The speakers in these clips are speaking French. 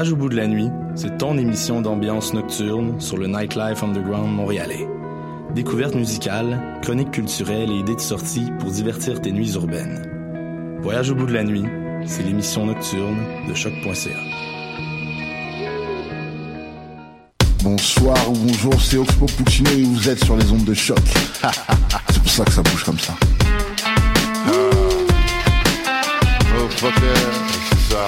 Rage au bout de la nuit, c'est ton émission d'ambiance nocturne sur le Nightlife Underground montréalais. Découvertes musicales, chroniques culturelles et idées de sortie pour divertir tes nuits urbaines. Voyage au bout de la nuit, c'est l'émission nocturne de choc.ca. Bonsoir ou bonjour, c'est Oxpo Puccino et vous êtes sur les ondes de choc. C'est pour ça que ça bouge comme ça. C'est ça.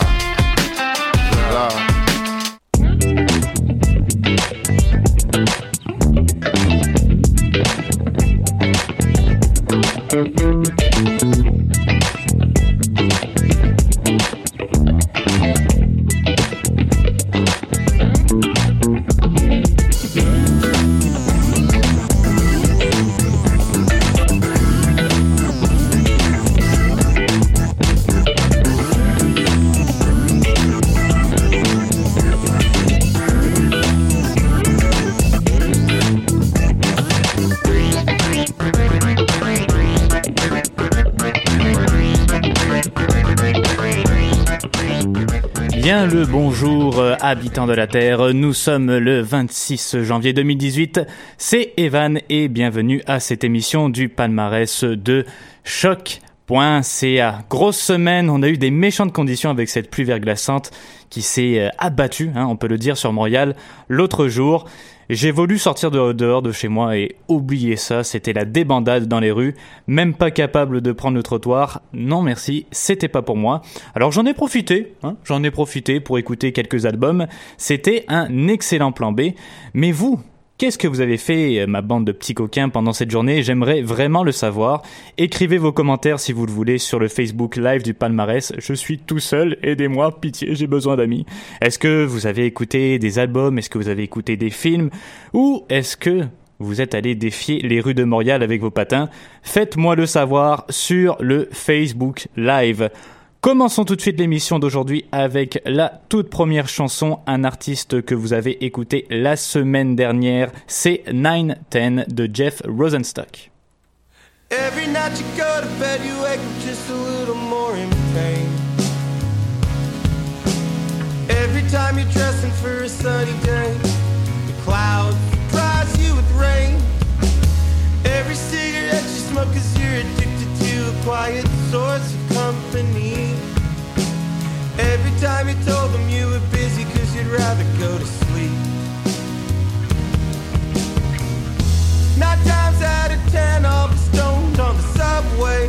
Bien le bonjour, habitants de la Terre. Nous sommes le 26 janvier 2018. C'est Evan et bienvenue à cette émission du palmarès de choc.ca. Grosse semaine, on a eu des méchantes conditions avec cette pluie verglaçante qui s'est abattue, hein, on peut le dire, sur Montréal l'autre jour. J'ai voulu sortir dehors de chez moi et oublier ça, c'était la débandade dans les rues, même pas capable de prendre le trottoir, non merci, c'était pas pour moi. Alors j'en ai profité pour écouter quelques albums, c'était un excellent plan B, mais vous, qu'est-ce que vous avez fait, ma bande de petits coquins, pendant cette journée? J'aimerais vraiment le savoir. Écrivez vos commentaires si vous le voulez sur le Facebook Live du Palmarès. Je suis tout seul, aidez-moi, pitié, j'ai besoin d'amis. Est-ce que vous avez écouté des albums? Est-ce que vous avez écouté des films? Ou est-ce que vous êtes allé défier les rues de Montréal avec vos patins? Faites-moi le savoir sur le Facebook Live. Commençons tout de suite l'émission d'aujourd'hui avec la toute première chanson, un artiste que vous avez écouté la semaine dernière, c'est 9-10 de Jeff Rosenstock. Every night you go to bed, you wake up just a little more in pain. Every time you're dressing for a sunny day, the clouds surprise you with rain. Every cigarette you smoke is you're addicted to a quiet source of company. Every time you told them you were busy cause you'd rather go to sleep. 9 times out of 10 I'll be stoned on the subway,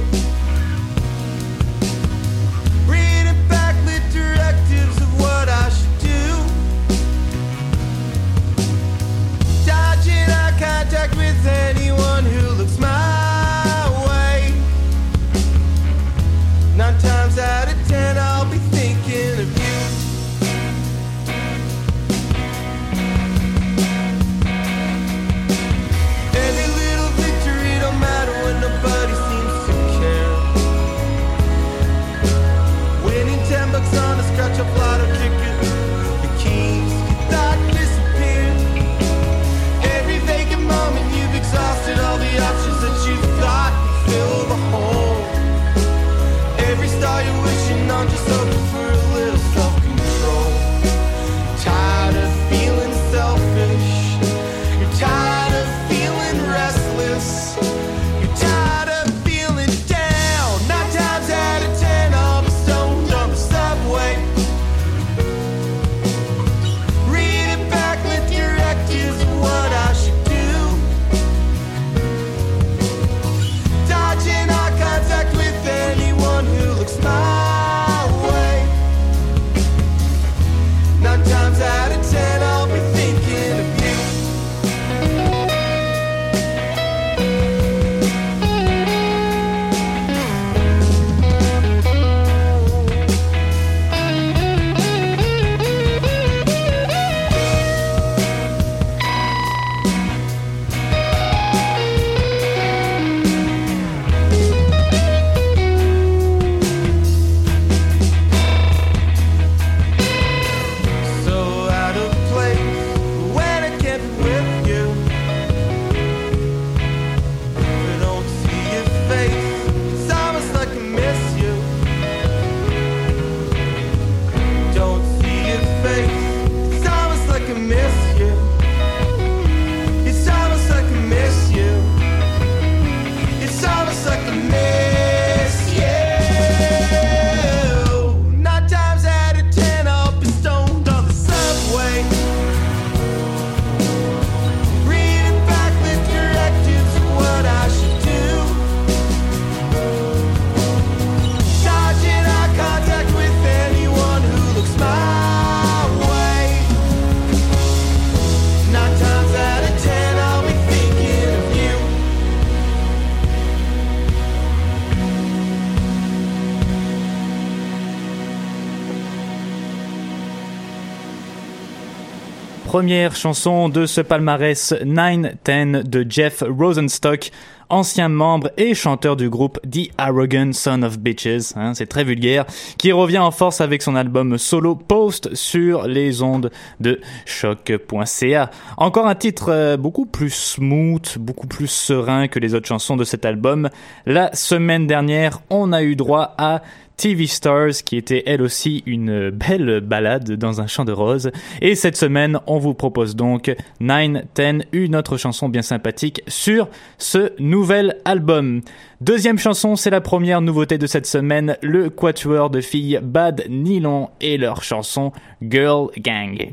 reading backlit directives of what I should do, dodging eye contact with anyone who looks my way. 9 times out of 10 I'll be thinking of you. première chanson de ce palmarès, 9-10 de Jeff Rosenstock, ancien membre et chanteur du groupe The Arrogant Sons of Bitches, hein, c'est très vulgaire, qui revient en force avec son album solo Post sur les ondes de choc.ca. Encore un titre beaucoup plus smooth, beaucoup plus serein que les autres chansons de cet album. La semaine dernière, on a eu droit à TV Stars, qui était elle aussi une belle balade dans un champ de roses. Et cette semaine, on vous propose donc 9-10, une autre chanson bien sympathique sur ce nouvel album. Deuxième chanson, c'est la première nouveauté de cette semaine, le quatuor de filles Bad Nylon et leur chanson Girl Gang.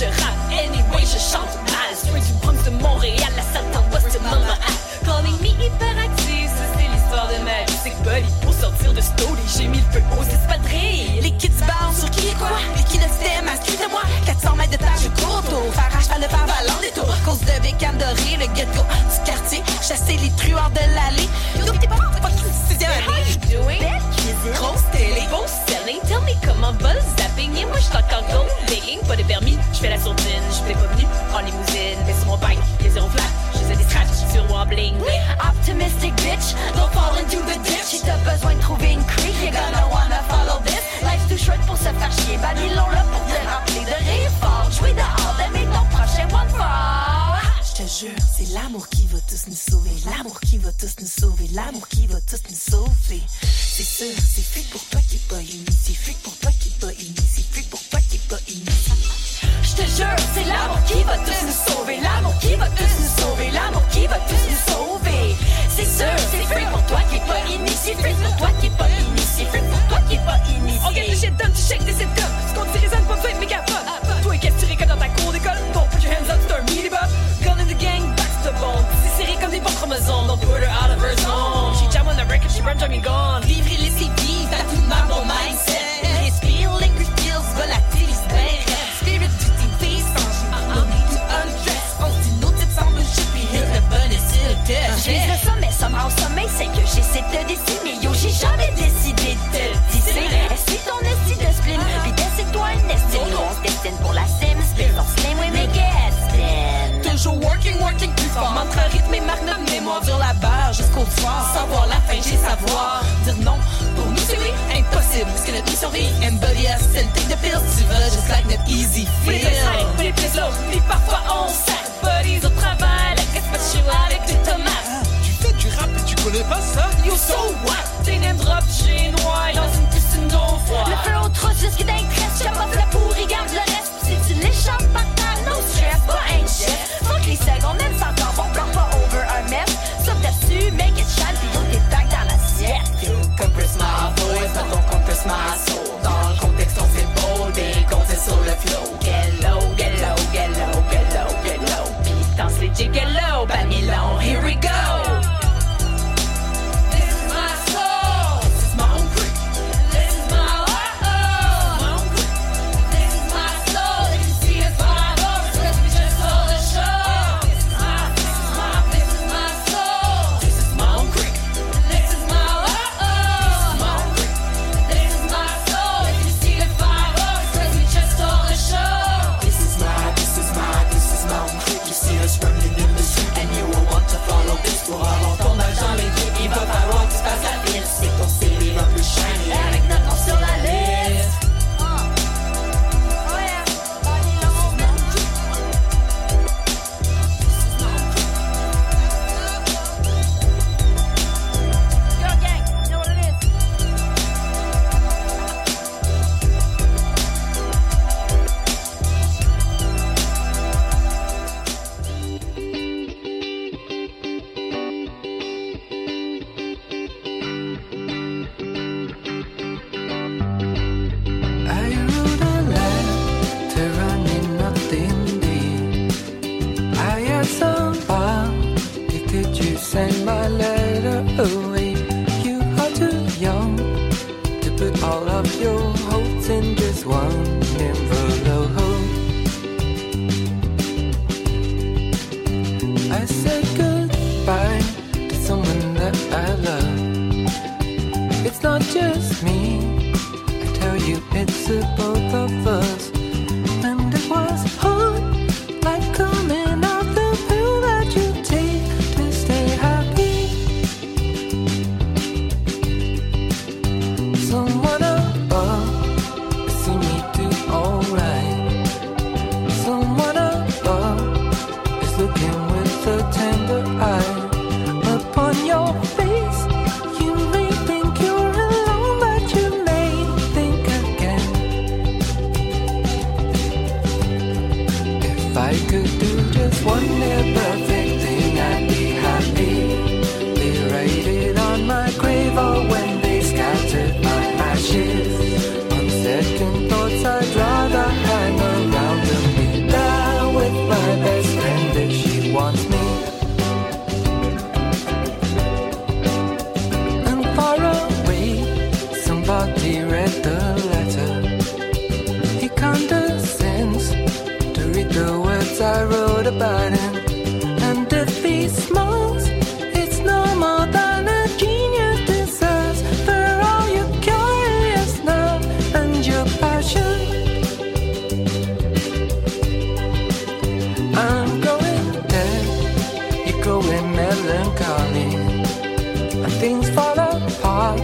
Je rappe, anyway, je chante mal. Straight du Bronx de Montréal, la Satan West, maman a. Calling me hyperactive, ça c'est l'histoire de ma vie. C'est que Buddy, pour sortir de Stoli, j'ai mis le feu aux espadrilles. Les kids bouncent sur qui et quoi, l'équidosystème, excusez-moi. 400 mètres de tâche, je cours autour, faire à cheval de faire valant des tours. Cause de bécane dorée, le ghetto du quartier, chasser les truands de l'allée. Yo, t'es pas fucking sixième année. How you doing? Belle cuisine, grosse télé, beau selling. Tell me comment buzz zapping, et moi je t'entends go digging. Pas de permis, je fais la sourdine, je fais pas venu en limousine. Mais sur mon bike, y'a zéro flat, j'ai des scratchs sur wobbling. Optimistic bitch, don't fall into the ditch. Si t'as besoin de trouver une creek, you're gonna wanna follow this. Life's too short pour se faire chier, bah ils l'ont là pour te rappeler de rire fort. Jouer dehors, d'aimer ton prochain one fall. Je te jure, c'est l'amour qui va tous nous sauver. L'amour qui va tous nous sauver. L'amour qui va tous nous sauver. C'est sûr, c'est fait pour toi qui est pas uni. C'est fait pour toi qui est pas uni. C'est fait pour toi qui est pas uni. Je te jure, c'est l'amour qui va tous nous sauver. L'amour qui va tous nous sauver. L'amour qui va tous nous sauver. C'est sûr, c'est free pour toi qui est pas initié. Free pour toi qui est pas initié. Free pour toi qui est pas initié. On gagne le shit down, tu shakes des sitcoms. Ce qu'on te résonne, pas besoin de mégaphone. Toi, qu'est-ce que tu récoltes dans ta cour d'école? Don't put your hands up, c'est un mini-bop. Gun in the gang, back to the bone. C'est serré comme des bons chromosomes. Don't put her out of her zone. She jam on the record, she run, jam and gone. Vivre et laisser vivre, t'as tout mal mon mindset. His feeling refills, volatile, he's bad. Je vise le sommet, somehow sommeil, c'est que j'essaie de dessiner. Yo, j'ai jamais décidé de te le tisser. Essuie ton esti de spleen, puis dessine-toi une estime. Nous on se destine pour la Sims, spin on slim, we make it spin. Toujours working, working plus fort. Entre un rythme et marque notre mémoire. Dure la barre jusqu'au soir, savoir la fin, j'ai savoir. Dire non, pour nous c'est oui, impossible, parce que notre mission vit. Embody us, and take the pills, tu vas juste like notre easy feel. Pis les plus lourds, pis parfois on s'arrête. Bodies au travail, la casse-pache avec les tomates. Tu fais du rap et tu connais pas ça? Yo, so what? T'es name drop, j'ai noyé dans une piscine d'eau froide. Le feu au trou jusqu'à d'un crèche, j'amote la pourrie, garde le reste. Si tu l'échappes pas, t'as no stress, pas anxious. Fuck les secondes, même sans temps, on pleure pas over un mess. Sauf dessus, make it shine, pis yo, t'es back dans l'assiette. You compress my voice, but don't compress my soul. Dans le contexte, on fait bold, des comptes sur le flow. Get low, get low, get low, get low, get low. Danse les jiggalos, Bad Nylon, here we go. send my letter away. You are too young to put all of your hopes in this one envelope. I said goodbye to someone that I love. It's not just me, I tell you, it's the both of us. And it was hard, like coming off the pill that you take to stay happy. Someone above see me do alright. Someone above is looking with a tender eye upon your face. You may think you're alone, but you may think again. If I could do just one little perfect thing, I'd be happy. They write it on my grave, or when they scattered my ashes. On second thoughts, I'd rather hang around and be there with my best friend if she wants me. And far away, somebody read the letter. He condescends to read the words I wrote about him. And if he smiles, it's no more than a genius deserves for all your curious love and your passion. I'm growing dead, you're growing melancholy, and things fall apart.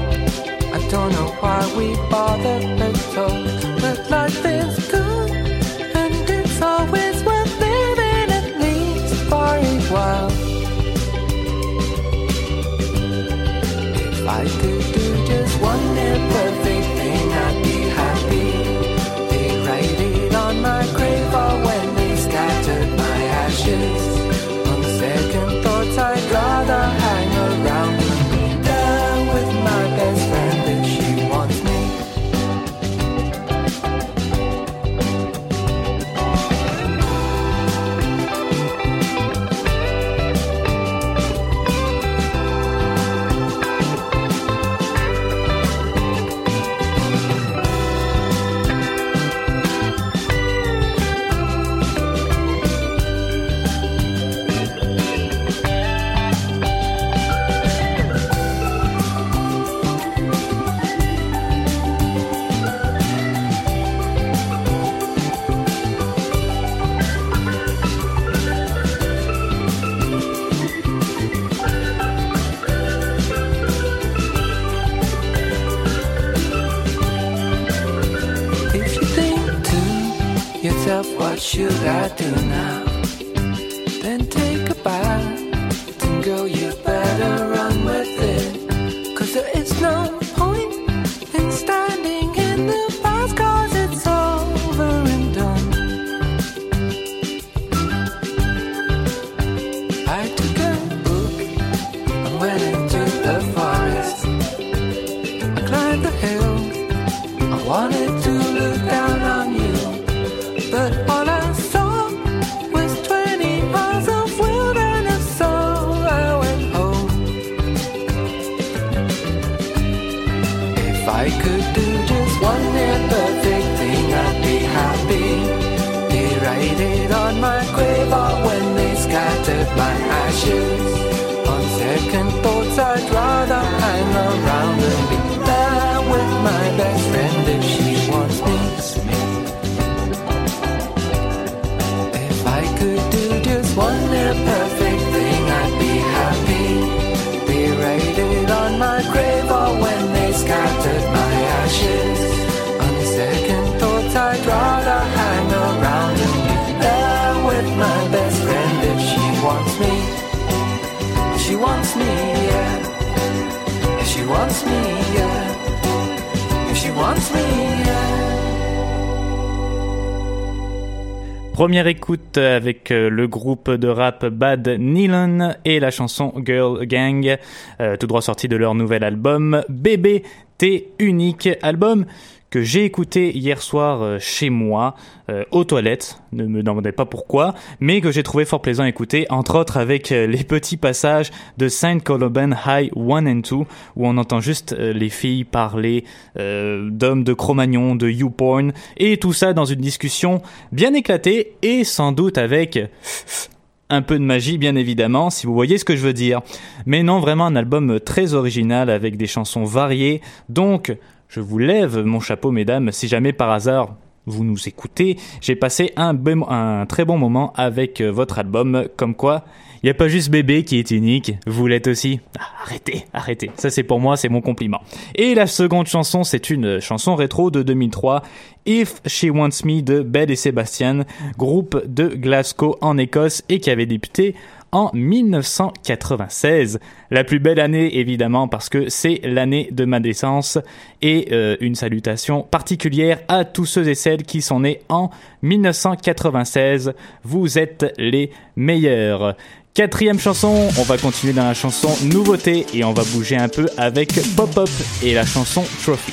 I don't know why we bother at all, but life is good, and it's always worth living at least for a while. If I could do just one imperfect thing, I'd be happy. They write it on my grave, or when they scattered my ashes. On second thoughts, I'd rather hang around and be there with my best friend if she wants me. What should I do now? Then take a bite and go, you better run with it. Cause there is no point in standing in the past, cause it's over and done. I took a book and went into the forest. I climbed the hill, I wanted to look down on you. But all I saw was 20 miles of wilderness, so I went home. If I could do just one imperfect thing, I'd be happy. They write it on my grave, or when they scattered my ashes. On second thoughts, I'd rather hang around and be there with my best friend if she wants me. Could do just one little perfect thing, I'd be happy. They write it on my grave, or when they scattered my ashes. On second thoughts, I'd rather hang around and be there with my best friend if she wants me. If she wants me, yeah. If she wants me, yeah. If she wants me, yeah. Première écoute avec le groupe de rap Bad Nylon et la chanson Girl Gang, tout droit sortie de leur nouvel album Bébé T'es unique, album que j'ai écouté hier soir chez moi, aux toilettes, ne me demandez pas pourquoi, mais que j'ai trouvé fort plaisant à écouter, entre autres avec les petits passages de Saint Columban High 1 and 2, où on entend juste les filles parler d'hommes de Cro-Magnon, de YouPorn, et tout ça dans une discussion bien éclatée, et sans doute avec un peu de magie, bien évidemment, si vous voyez ce que je veux dire. Mais non, vraiment un album très original, avec des chansons variées, donc je vous lève mon chapeau, mesdames, si jamais par hasard vous nous écoutez. J'ai passé un très bon moment avec votre album, comme quoi il n'y a pas juste bébé qui est unique, vous l'êtes aussi. Ah, arrêtez, ça c'est pour moi, c'est mon compliment. Et la seconde chanson, c'est une chanson rétro de 2003, If She Wants Me de Belle et Sébastien, groupe de Glasgow en Écosse et qui avait débuté en 1996, la plus belle année évidemment parce que c'est l'année de ma naissance, et une salutation particulière à tous ceux et celles qui sont nés en 1996, vous êtes les meilleurs. Quatrième chanson, on va continuer dans la chanson nouveauté et on va bouger un peu avec Pop-Up et la chanson Trophy.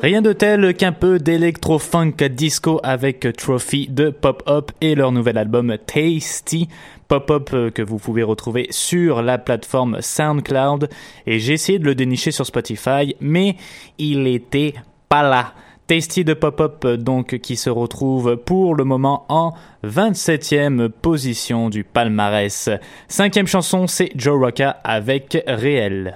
Rien de tel qu'un peu d'électro-funk disco avec Trophy de Pop-Up et leur nouvel album Tasty. Pop-Up que vous pouvez retrouver sur la plateforme SoundCloud, et j'ai essayé de le dénicher sur Spotify mais il était pas là. Tasty de Pop-Up donc, qui se retrouve pour le moment en 27e position du palmarès. 5e chanson, c'est Joe Rocca avec Réel.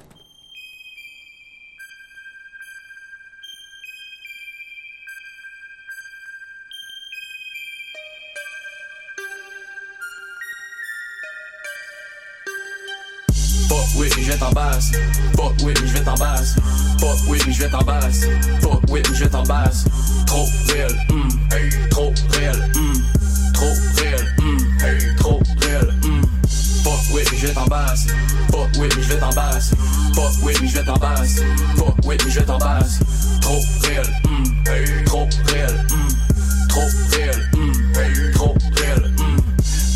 T'embarrasser, fuck oui, mais je vais t'embarrasser, fuck oui, mais je vais t'embarrasser, fuck oui, mais je vais t'embarrasser, trop réel, hey, trop réel, trop réel, hey, trop réel, fuck oui, mais je vais t'embarrasser, fuck oui, mais je vais t'embarrasser, fuck oui, mais je vais t'embarrasser, fuck oui, mais je vais t'embarrasser, trop réel, hey, trop réel, trop réel, hey, trop réel,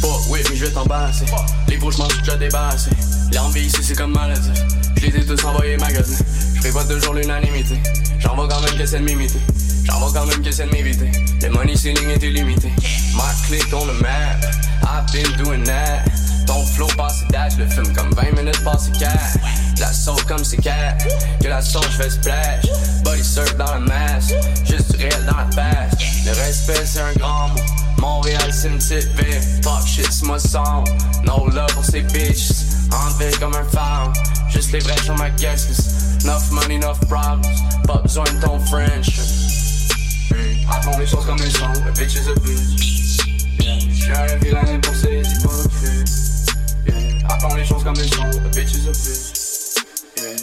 fuck oui, mais je vais t'embarrasser, les gros je m'en suis déjà débarrassé. L'envie ici c'est comme maladie, je les ai tous envoyés magasiner. Je fais pas toujours l'unanimité, j'en vois quand même que c'est de m'imiter. J'en vois quand même que c'est de m'éviter, le money ceiling est illimité. My click on the map, I've been doing that. Ton flow passe dash, le film comme 20 minutes passe 4. La sauce comme c'est 4, que la sauce je fais splash. Body surf dans la masse, juste du réel dans la face. Le respect c'est un grand mot, Montréal c'est une petite ville. Fuck shit c'est moi song, no love pour ces bitches. Enlevé comme un phare, juste les vrais sur ma guesses. Enough money, enough problems, pas besoin de ton French. Appelons les choses comme elles sont, the bitches abuse. J'suis un vilain pour ces hypocrites. Appelons les choses comme elles sont, the bitches abuse.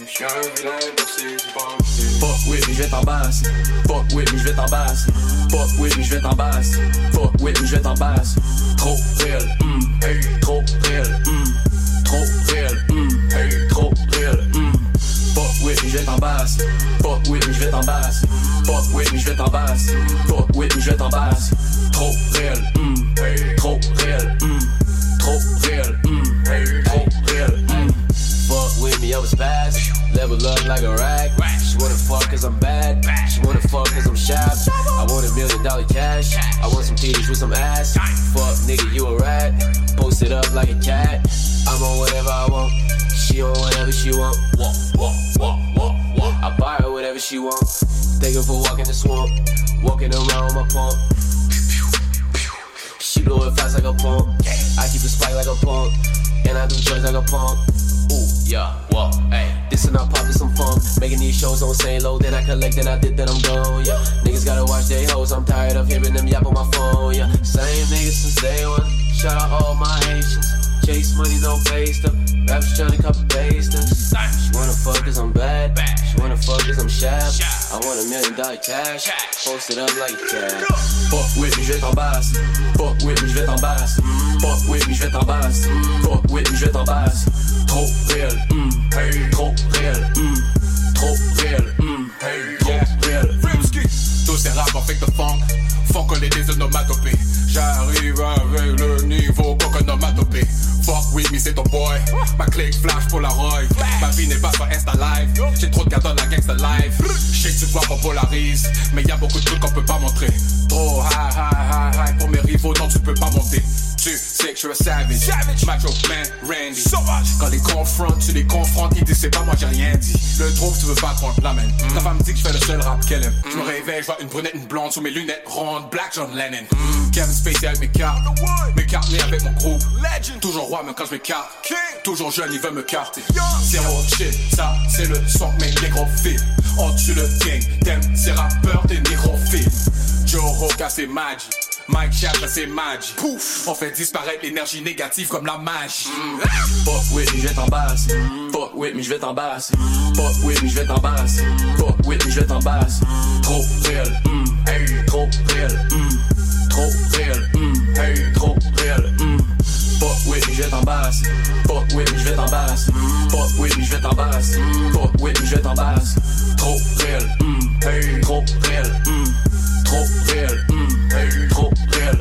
J'suis un vilain pour ces hypocrites. Fuck oui, mais j'vais t'embarrasser. Fuck oui, mais j'vais t'embarrasser. Fuck oui, mais j'vais t'embarrasser. Fuck oui, mais j'vais t'embarrasser. Trop réel, hey, trop réel, trop réel, hey, trop réel, fuck oui, mais je vais t'embarrasser, fuck oui, mais je vais t'embarrasser, fuck oui, mais je vais t'embarrasser, fuck oui, mais je vais t'embarrasser, trop réel, hey, trop réel, trop réel, hey, trop réel, fuck with me, I was fast, level up like a rag, she wanna fuck cause I'm bad, she wanna fuck cause I'm shy, I want $1 million cash, I want some titties with some ass, fuck nigga, you a rat, post it up like a cat. I'm on whatever I want, she on whatever she want. Walk, walk, walk, walk, walk. I buy her whatever she want. Take her for a walk in the swamp, walking around my pump. She blow it fast like a pump. I keep a spike like a pump, and I do drugs like a pump. Ooh, yeah, walk, ayy. This and I pop with some funk, making these shows on St. Lo, then I collect, then I dip, then I'm gone, yeah. Niggas gotta watch they hoes, I'm tired of hearing them yap on my phone, yeah. Same niggas since day one, shout out all my Haitians. Chase money, no pay stuff. Rappers tryna copy paste us. She wanna fuck cause I'm bad. She wanna fuck cause I'm sharp. I want $1 million cash. Post it up like a cat. Fuck with me, je vais t'embarrasser. Fuck with me, je vais t'embarrasser. Fuck with me, je vais t'embarrasser. Fuck with me, je vais t'embarrasser. Trop réel, hey, trop réel, trop réel, hey, trop réel. Tous ces rappeurs avec le funk, font coller des onomatopées. J'arrive avec le niveau qu'onomatopée. Fuck with me, c'est ton boy. Ma clique flash pour la Roy. Ma vie n'est pas sur Insta Live. J'ai trop de gars dans la gangsta life. Je sais que tu dois qu'on polarise, mais y'a beaucoup de trucs qu'on peut pas montrer. Trop high, high, high, high. Pour mes rivaux, non, tu peux pas monter. Tu sais que je suis un savage. Macho man, Randy. Sauvage. Quand les confrontes, tu les confrontes. Ils disent c'est pas moi, j'ai rien dit. Le trouble, tu veux pas qu'on la mène. Ta femme dit que je fais le seul rap qu'elle aime. Je me réveille, je vois une brunette, une blonde. Sous mes lunettes rondes, Black John Lennon. Kevin Spacey avec mes cartes. Mes cartes nées avec mon groupe. Legend. Toujours roi, même quand je m'écarte. Toujours jeune, ils veulent me carter. Zéro shit, ça c'est le son, mes négrophiles. On tue le gang, t'aimes ces rappeurs, des négrophiles. Joe Rocca, c'est Magic. Mike Shabba, c'est Magic. Pouf. On fait disparaître l'énergie négative comme la magie. Fuck with me, je vais t'embarrasser. Fuck with me, je vais t'embarrasser. Fuck with me, je vais t'embarrasser. Fuck with me, je vais t'embarrasser. Trop réel, hey, trop réel, trop réel, hey, trop réel, fuck with me, je vais t'embarrasser. Fuck with me, je vais t'embarrasser. Fuck with me, je vais t'embarrasser. Fuck with me, je vais t'embarrasser. Trop réel, hey, trop réel, trop réel, hey, trop réel,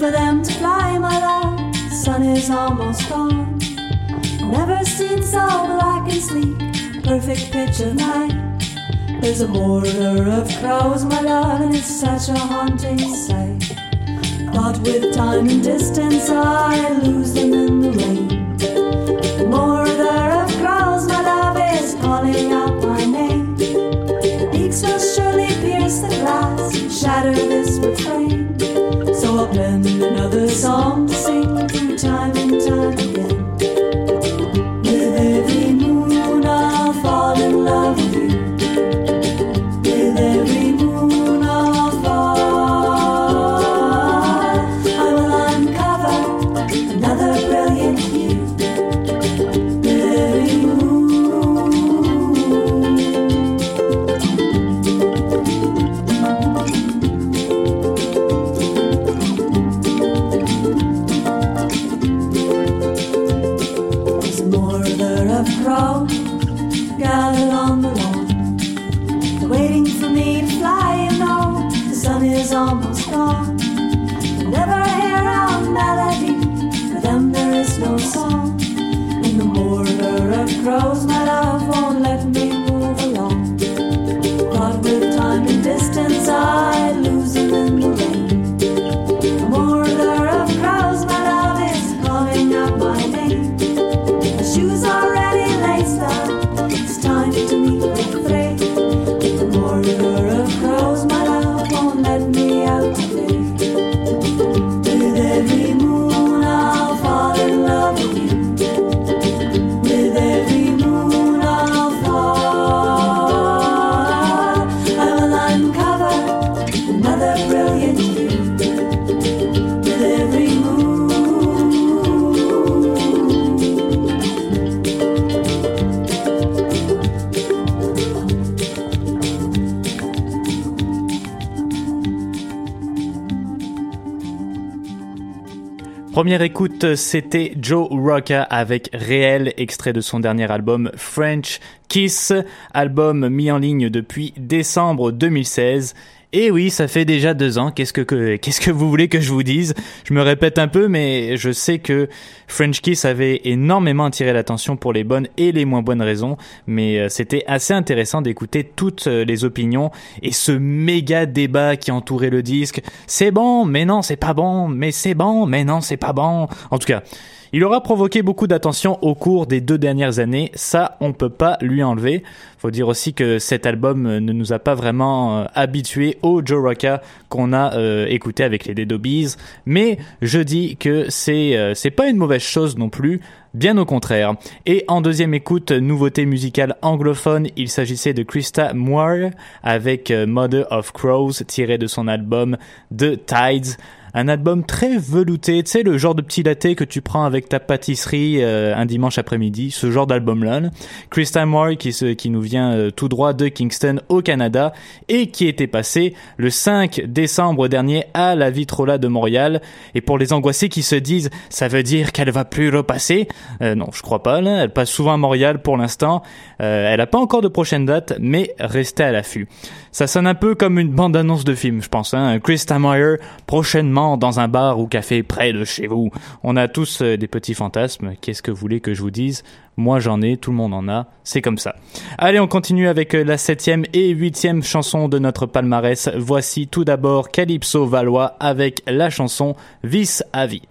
for them to fly, my love. The sun is almost gone. Never seen so black and sleek, perfect pitch of night. There's a border of crows, my love, and it's such a haunting sight. But with time and distance, I lose them in the rain. The border of crows, my love, is calling out my name. The beaks will surely pierce the glass and shatter this refrain. So I'll blend another song to sing through time and time again. Première écoute, c'était Joe Rocca avec Réel, extrait de son dernier album French Kiss, album mis en ligne depuis décembre 2016. Et oui, ça fait déjà 2 ans, qu'est-ce que vous voulez que je vous dise? Je me répète un peu, mais je sais que French Kiss avait énormément attiré l'attention pour les bonnes et les moins bonnes raisons, mais c'était assez intéressant d'écouter toutes les opinions et ce méga débat qui entourait le disque. C'est bon, mais non, c'est pas bon, mais c'est bon, mais non, c'est pas bon. En tout cas, il aura provoqué beaucoup d'attention au cours des 2 dernières années, ça on peut pas lui enlever. Faut dire aussi que cet album ne nous a pas vraiment habitués au Joe Rocca qu'on a écouté avec les Dead Obies, mais je dis que c'est pas une mauvaise chose non plus, bien au contraire. Et en deuxième écoute, nouveauté musicale anglophone, il s'agissait de Krista Moore avec Mother of Crows, tiré de son album The Tides. Un album très velouté, tu sais, le genre de petit latte que tu prends avec ta pâtisserie un dimanche après-midi, ce genre d'album-là. Krista Moore qui nous vient tout droit de Kingston au Canada et qui était passé le 5 décembre dernier à la Vitrola de Montréal. Et pour les angoissés qui se disent « ça veut dire qu'elle va plus repasser », non, je crois pas, là. Elle passe souvent à Montréal pour l'instant. Elle a pas encore de prochaine date, mais restez à l'affût. Ça sonne un peu comme une bande-annonce de film, je pense, hein. Krista Moore, prochainement dans un bar ou café près de chez vous. On a tous des petits fantasmes. Qu'est-ce que vous voulez que je vous dise? Moi j'en ai, tout le monde en a, c'est comme ça. Allez, on continue avec la 7e et 8e chanson de notre palmarès. Voici tout d'abord Calypso Valois avec la chanson Vice à vie.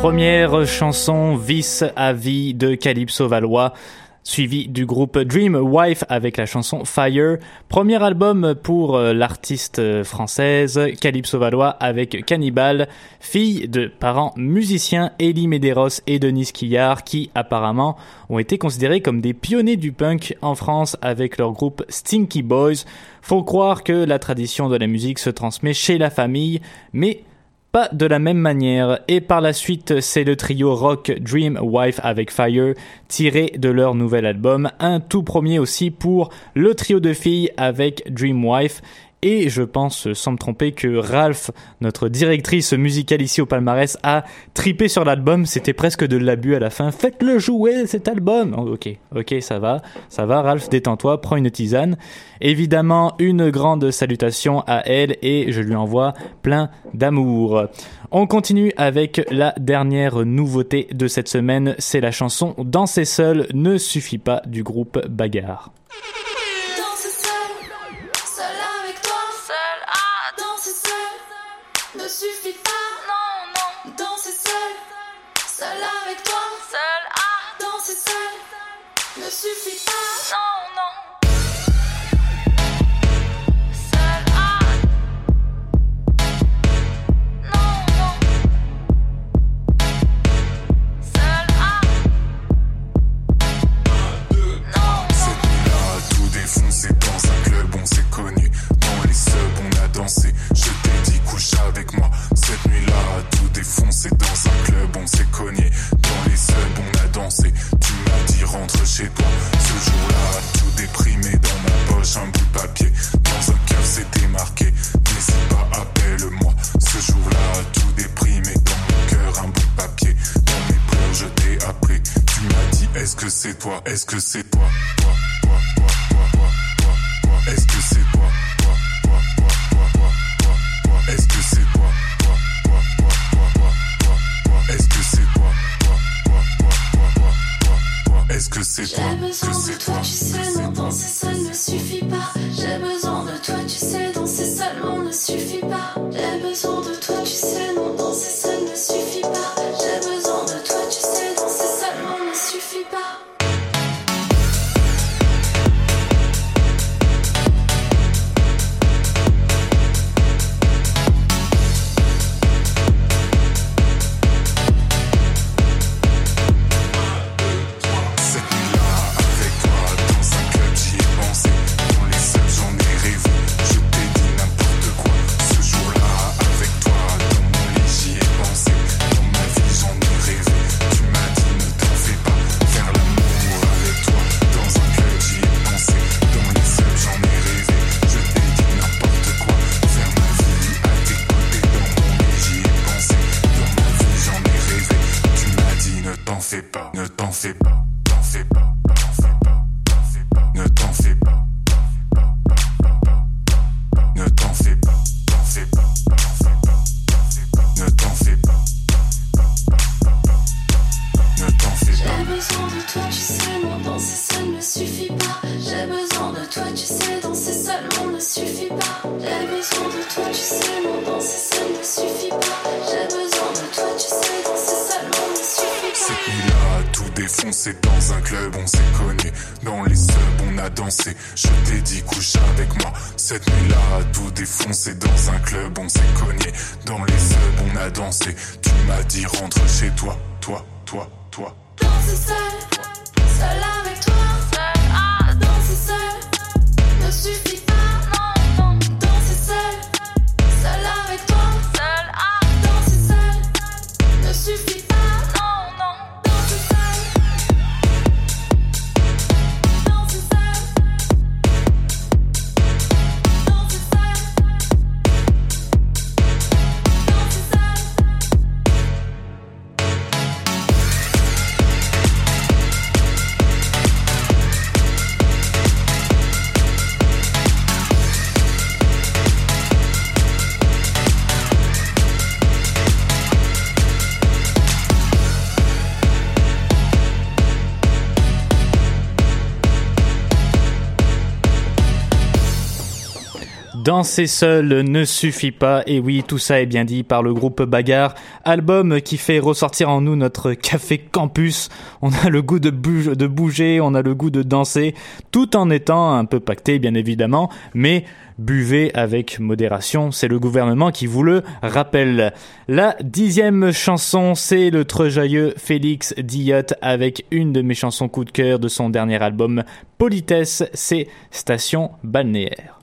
Première chanson, Vice à vie de Calypso Valois, suivi du groupe Dream Wife avec la chanson Fire. Premier album pour l'artiste française Calypso Valois avec Cannibal, fille de parents musiciens Eli Medeiros et Denis Quillard, qui apparemment ont été considérés comme des pionniers du punk en France avec leur groupe Stinky Boys. Faut croire que la tradition de la musique se transmet chez la famille, mais pas de la même manière. Et par la suite, c'est le trio rock Dream Wife avec Fire, tiré de leur nouvel album. Un tout premier aussi pour le trio de filles avec Dream Wife. Et je pense, sans me tromper, que Ralph, notre directrice musicale ici au Palmarès, a tripé sur l'album. C'était presque de l'abus à la fin. Faites-le jouer, cet album! Oh, ok, ça va, Ralph, détends-toi, prends une tisane. Évidemment, une grande salutation à elle et je lui envoie plein d'amour. On continue avec la dernière nouveauté de cette semaine. C'est la chanson « Danser seul ne suffit pas » du groupe Bagarre. Suffit pas, non, seul seul cette nuit-là a tout défoncé dans un club, on s'est connu, dans les subs on a dansé, je t'ai dit couche avec moi, cette nuit-là a tout défoncé dans un club, on s'est cogné, dans les subs on a dansé, tu m'as dit rentre chez toi. Ce jour-là, tout déprimé, dans ma poche un bout de papier, dans un cœur c'était marqué, n'hésite pas, appelle-moi. Ce jour-là, tout déprimé, dans mon cœur un bout de papier, dans mes pleurs je t'ai appelé, tu m'as dit est-ce que c'est toi, est-ce que c'est toi, toi, toi, toi, toi, toi, toi, toi, est-ce que c'est toi, toi, toi, toi, toi, toi, toi, toi, est-ce que c'est toi, toi, toi, toi, toi, toi, toi, toi, est-ce que c'est toi, toi, toi, toi, toi, toi, toi, toi, est-ce que c'est toi, que c'est toi, tu sais, non, danser seul ne suffit pas, j'ai besoin de toi, tu sais, danser seulement ne suffit pas, j'ai besoin de toi, tu sais, non, danser seul ne suffit pas, j'ai besoin de toi, tu sais, danser seulement ne suffit pas. Danser seul ne suffit pas. Et oui, tout ça est bien dit par le groupe Bagarre. Album qui fait ressortir en nous notre café campus. On a le goût de bouger, on a le goût de danser, tout en étant un peu pacté, bien évidemment. Mais buvez avec modération, c'est le gouvernement qui vous le rappelle. La 10e chanson, c'est le très joyeux Félix Dillotte avec une de mes chansons coup de cœur de son dernier album, Politesse, c'est Station balnéaire.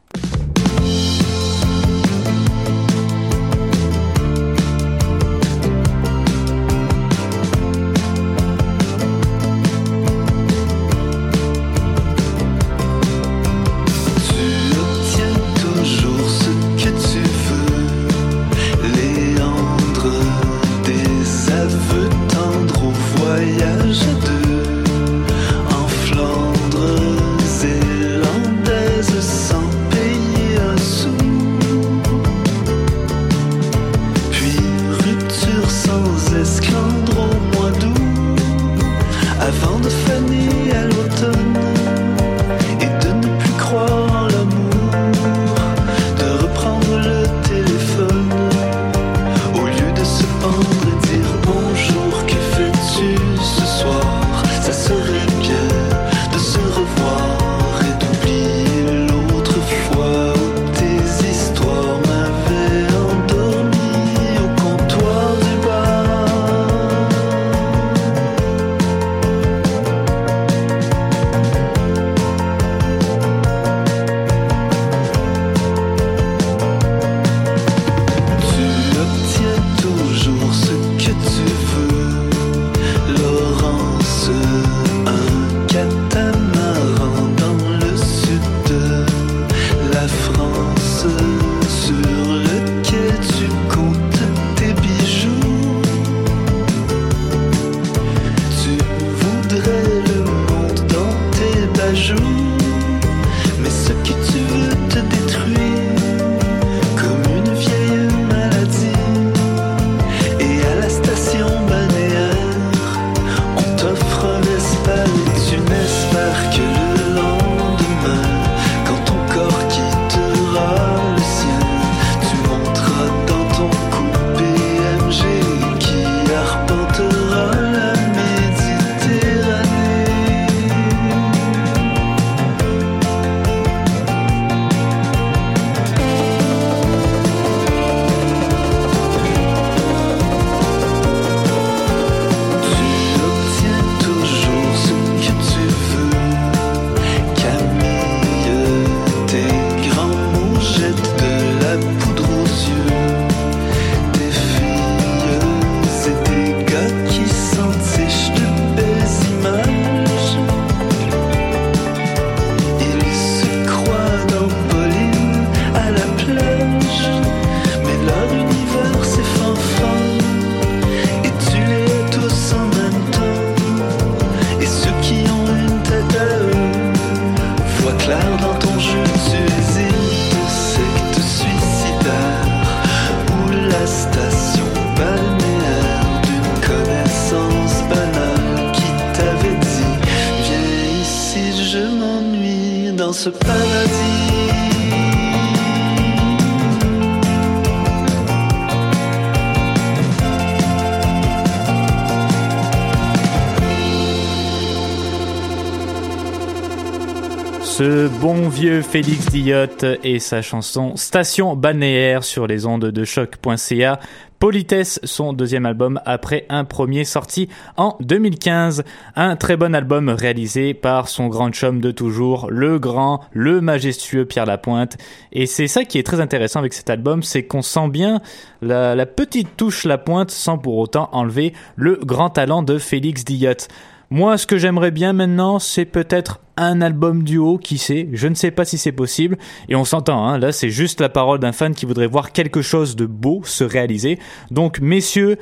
Ce bon vieux Félix Dillotte et sa chanson Station balnéaire sur les ondes de choc.ca. Politesse, son deuxième album après un premier sorti en 2015. Un très bon album réalisé par son grand chum de toujours, le grand, le majestueux Pierre Lapointe. Et c'est ça qui est très intéressant avec cet album, c'est qu'on sent bien la petite touche Lapointe sans pour autant enlever le grand talent de Félix Dillotte. Moi, ce que j'aimerais bien maintenant, c'est peut-être un album duo, qui sait, je ne sais pas si c'est possible, et on s'entend, hein, là c'est juste la parole d'un fan qui voudrait voir quelque chose de beau se réaliser. Donc messieurs,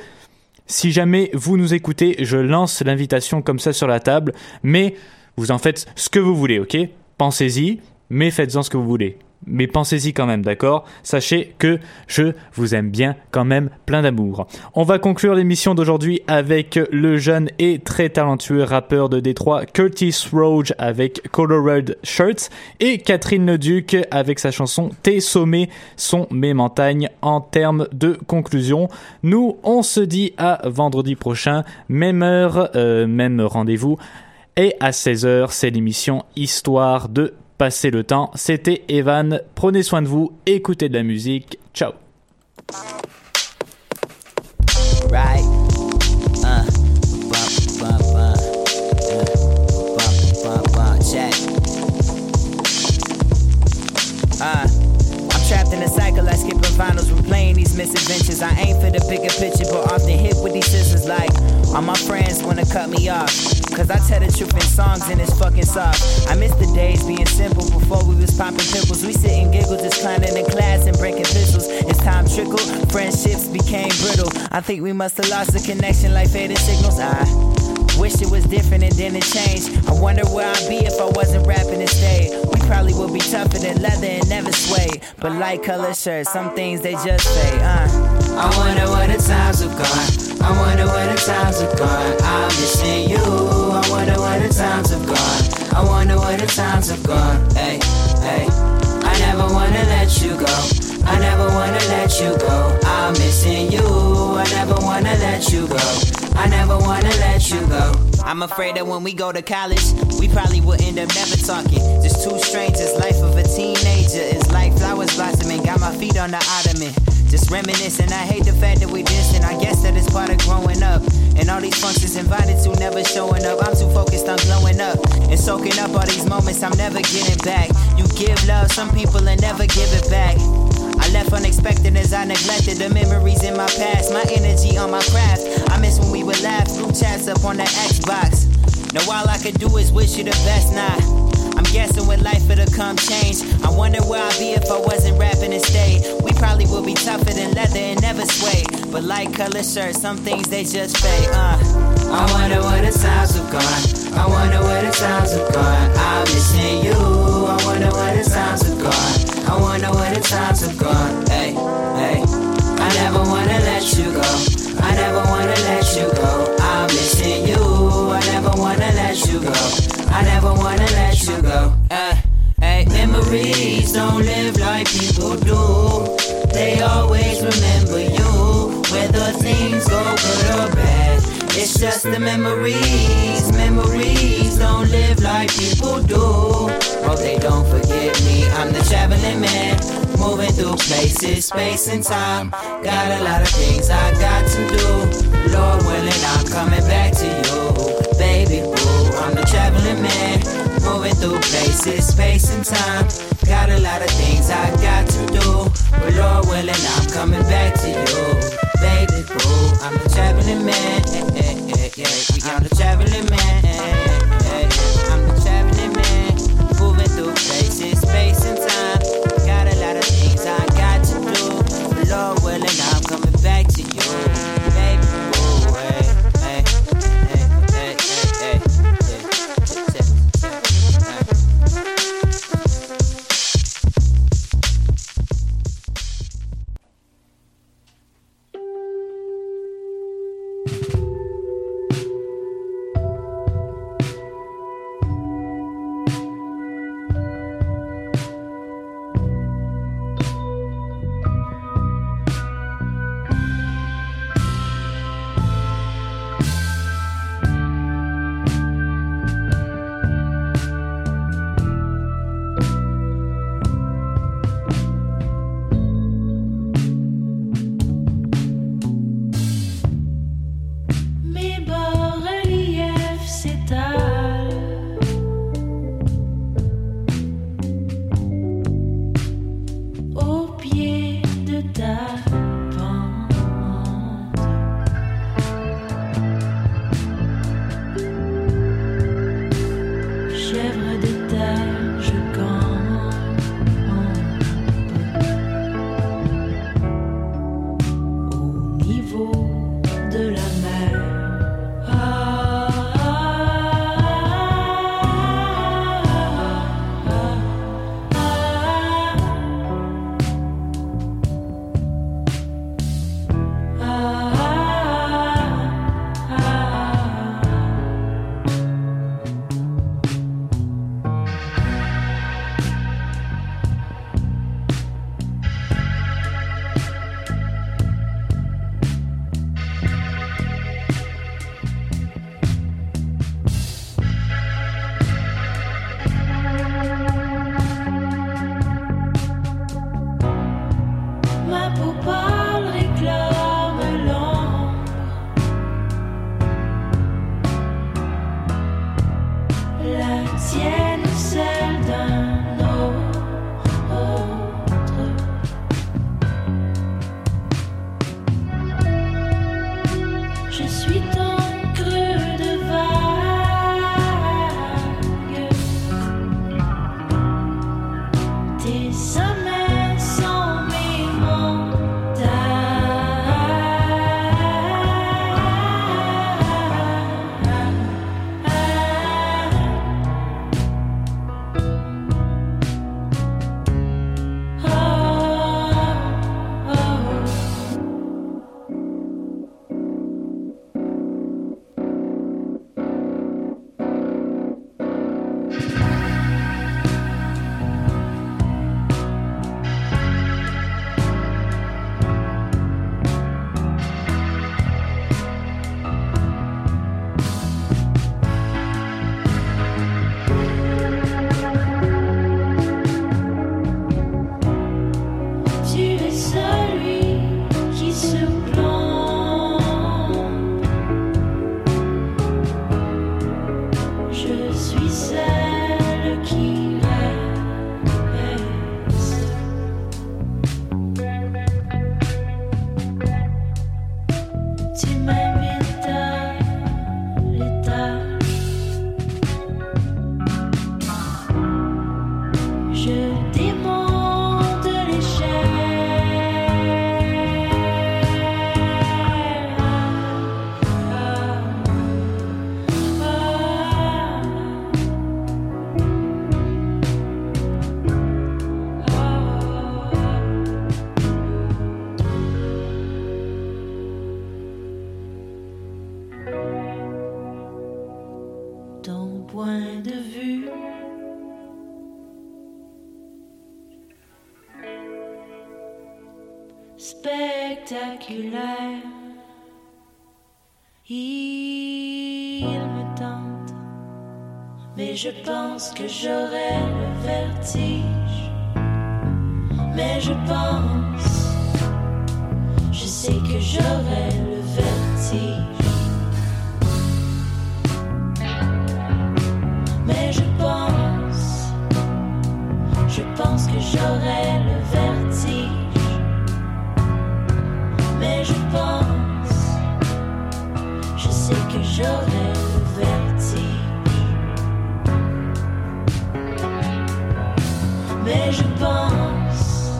si jamais vous nous écoutez, je lance l'invitation comme ça sur la table, mais vous en faites ce que vous voulez, ok ? Pensez-y, mais faites-en ce que vous voulez. mais pensez-y quand même, d'accord ? Sachez que je vous aime bien quand même plein d'amour. On va conclure l'émission d'aujourd'hui avec le jeune et très talentueux rappeur de Détroit Curtis Roach avec Colored Shirts et Catherine Leduc avec sa chanson Tes sommets sont mes montagnes en termes de conclusion. Nous, on se dit à vendredi prochain, même heure, même rendez-vous. Et à 16h, c'est l'émission Histoire de passer le temps. C'était Evan, prenez soin de vous, écoutez de la musique, ciao. Right. Check. I'm trapped in a cycle, I skip the finals from playing these misadventures. I aim for the bigger picture, but often hit with these scissors like all my friends wanna cut me off, cause I tell the truth in songs and it's fucking soft. I miss the days being simple before we was popping pimples. We sit and giggle, just climbing in class and breaking pistols. As time trickled, friendships became brittle. I think we must have lost the connection like faded signals. I wish it was different and didn't change. I wonder where I'd be if I wasn't rapping and stayed. We probably would be tougher than leather and never sway. But light color shirts, some things they just say. I wonder where the times have gone. I wonder where the times have gone. I'm missing you. I wonder where the times have gone. I wonder where the times have gone. Hey, hey. I never wanna let you go. I never wanna let you go. I'm missing you. I never wanna let you go. I never wanna let you go. I'm afraid that when we go to college, we probably will end up never talking. Just two strangers, life of a teenager is like flowers blossoming. Got my feet on the ottoman, just reminiscing. I hate the fact that we distant. I guess that it's part of growing up. And all these functions invited to never showing up. I'm too focused on blowing up and soaking up all these moments. I'm never getting back. You give love, some people and never give it back. I left unexpected as I neglected the memories in my past. My energy on my craft. I miss when we would laugh through chats up on the Xbox. Now all I could do is wish you the best. Nah, I'm guessing with life it'll come change. I wonder where I'd be if I wasn't rapping and stayed. We probably would be tougher than leather and never sway. But light color shirts, some things they just fade. I wonder where the times have gone. I wonder where the times have gone. I'm missing you. I wonder where the times have gone. I wonder where the times have gone. Hey, hey. I never wanna let you go. I never wanna let you go. I'm missing you. I never wanna let you go. I never wanna let you go. Hey, memories don't live like people do. They always remember you. Whether things go good or bad, it's just the memories. Memories don't live like people do. Hope they don't forget me. I'm the traveling man, moving through places, space and time. Got a lot of things I got to do. Lord willing, I'm coming back to you. Baby boo, I'm the traveling man, moving through places, space and time. Got a lot of things I got to do, but Lord willing, I'm coming back to you. Baby boo, I'm the traveling man, I'm the traveling man, I'm the traveling man, moving through places, space and time. Got a lot of things I got to do, but Lord willing, I'm coming back to you. Spectaculaire, il me tente, mais je pense que j'aurai le vertige. Mais je pense, je sais que j'aurai le vertige. Mais je pense que j'aurai le vertige. Mais je pense, je sais que j'aurai le vertige. Mais je pense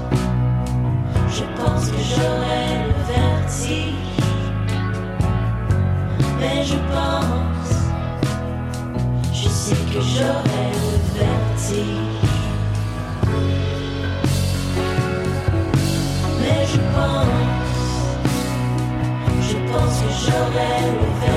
que j'aurai le vertige. Mais je pense, je sais que j'aurai le vertige. Mais je pense que j'aurai le vertige.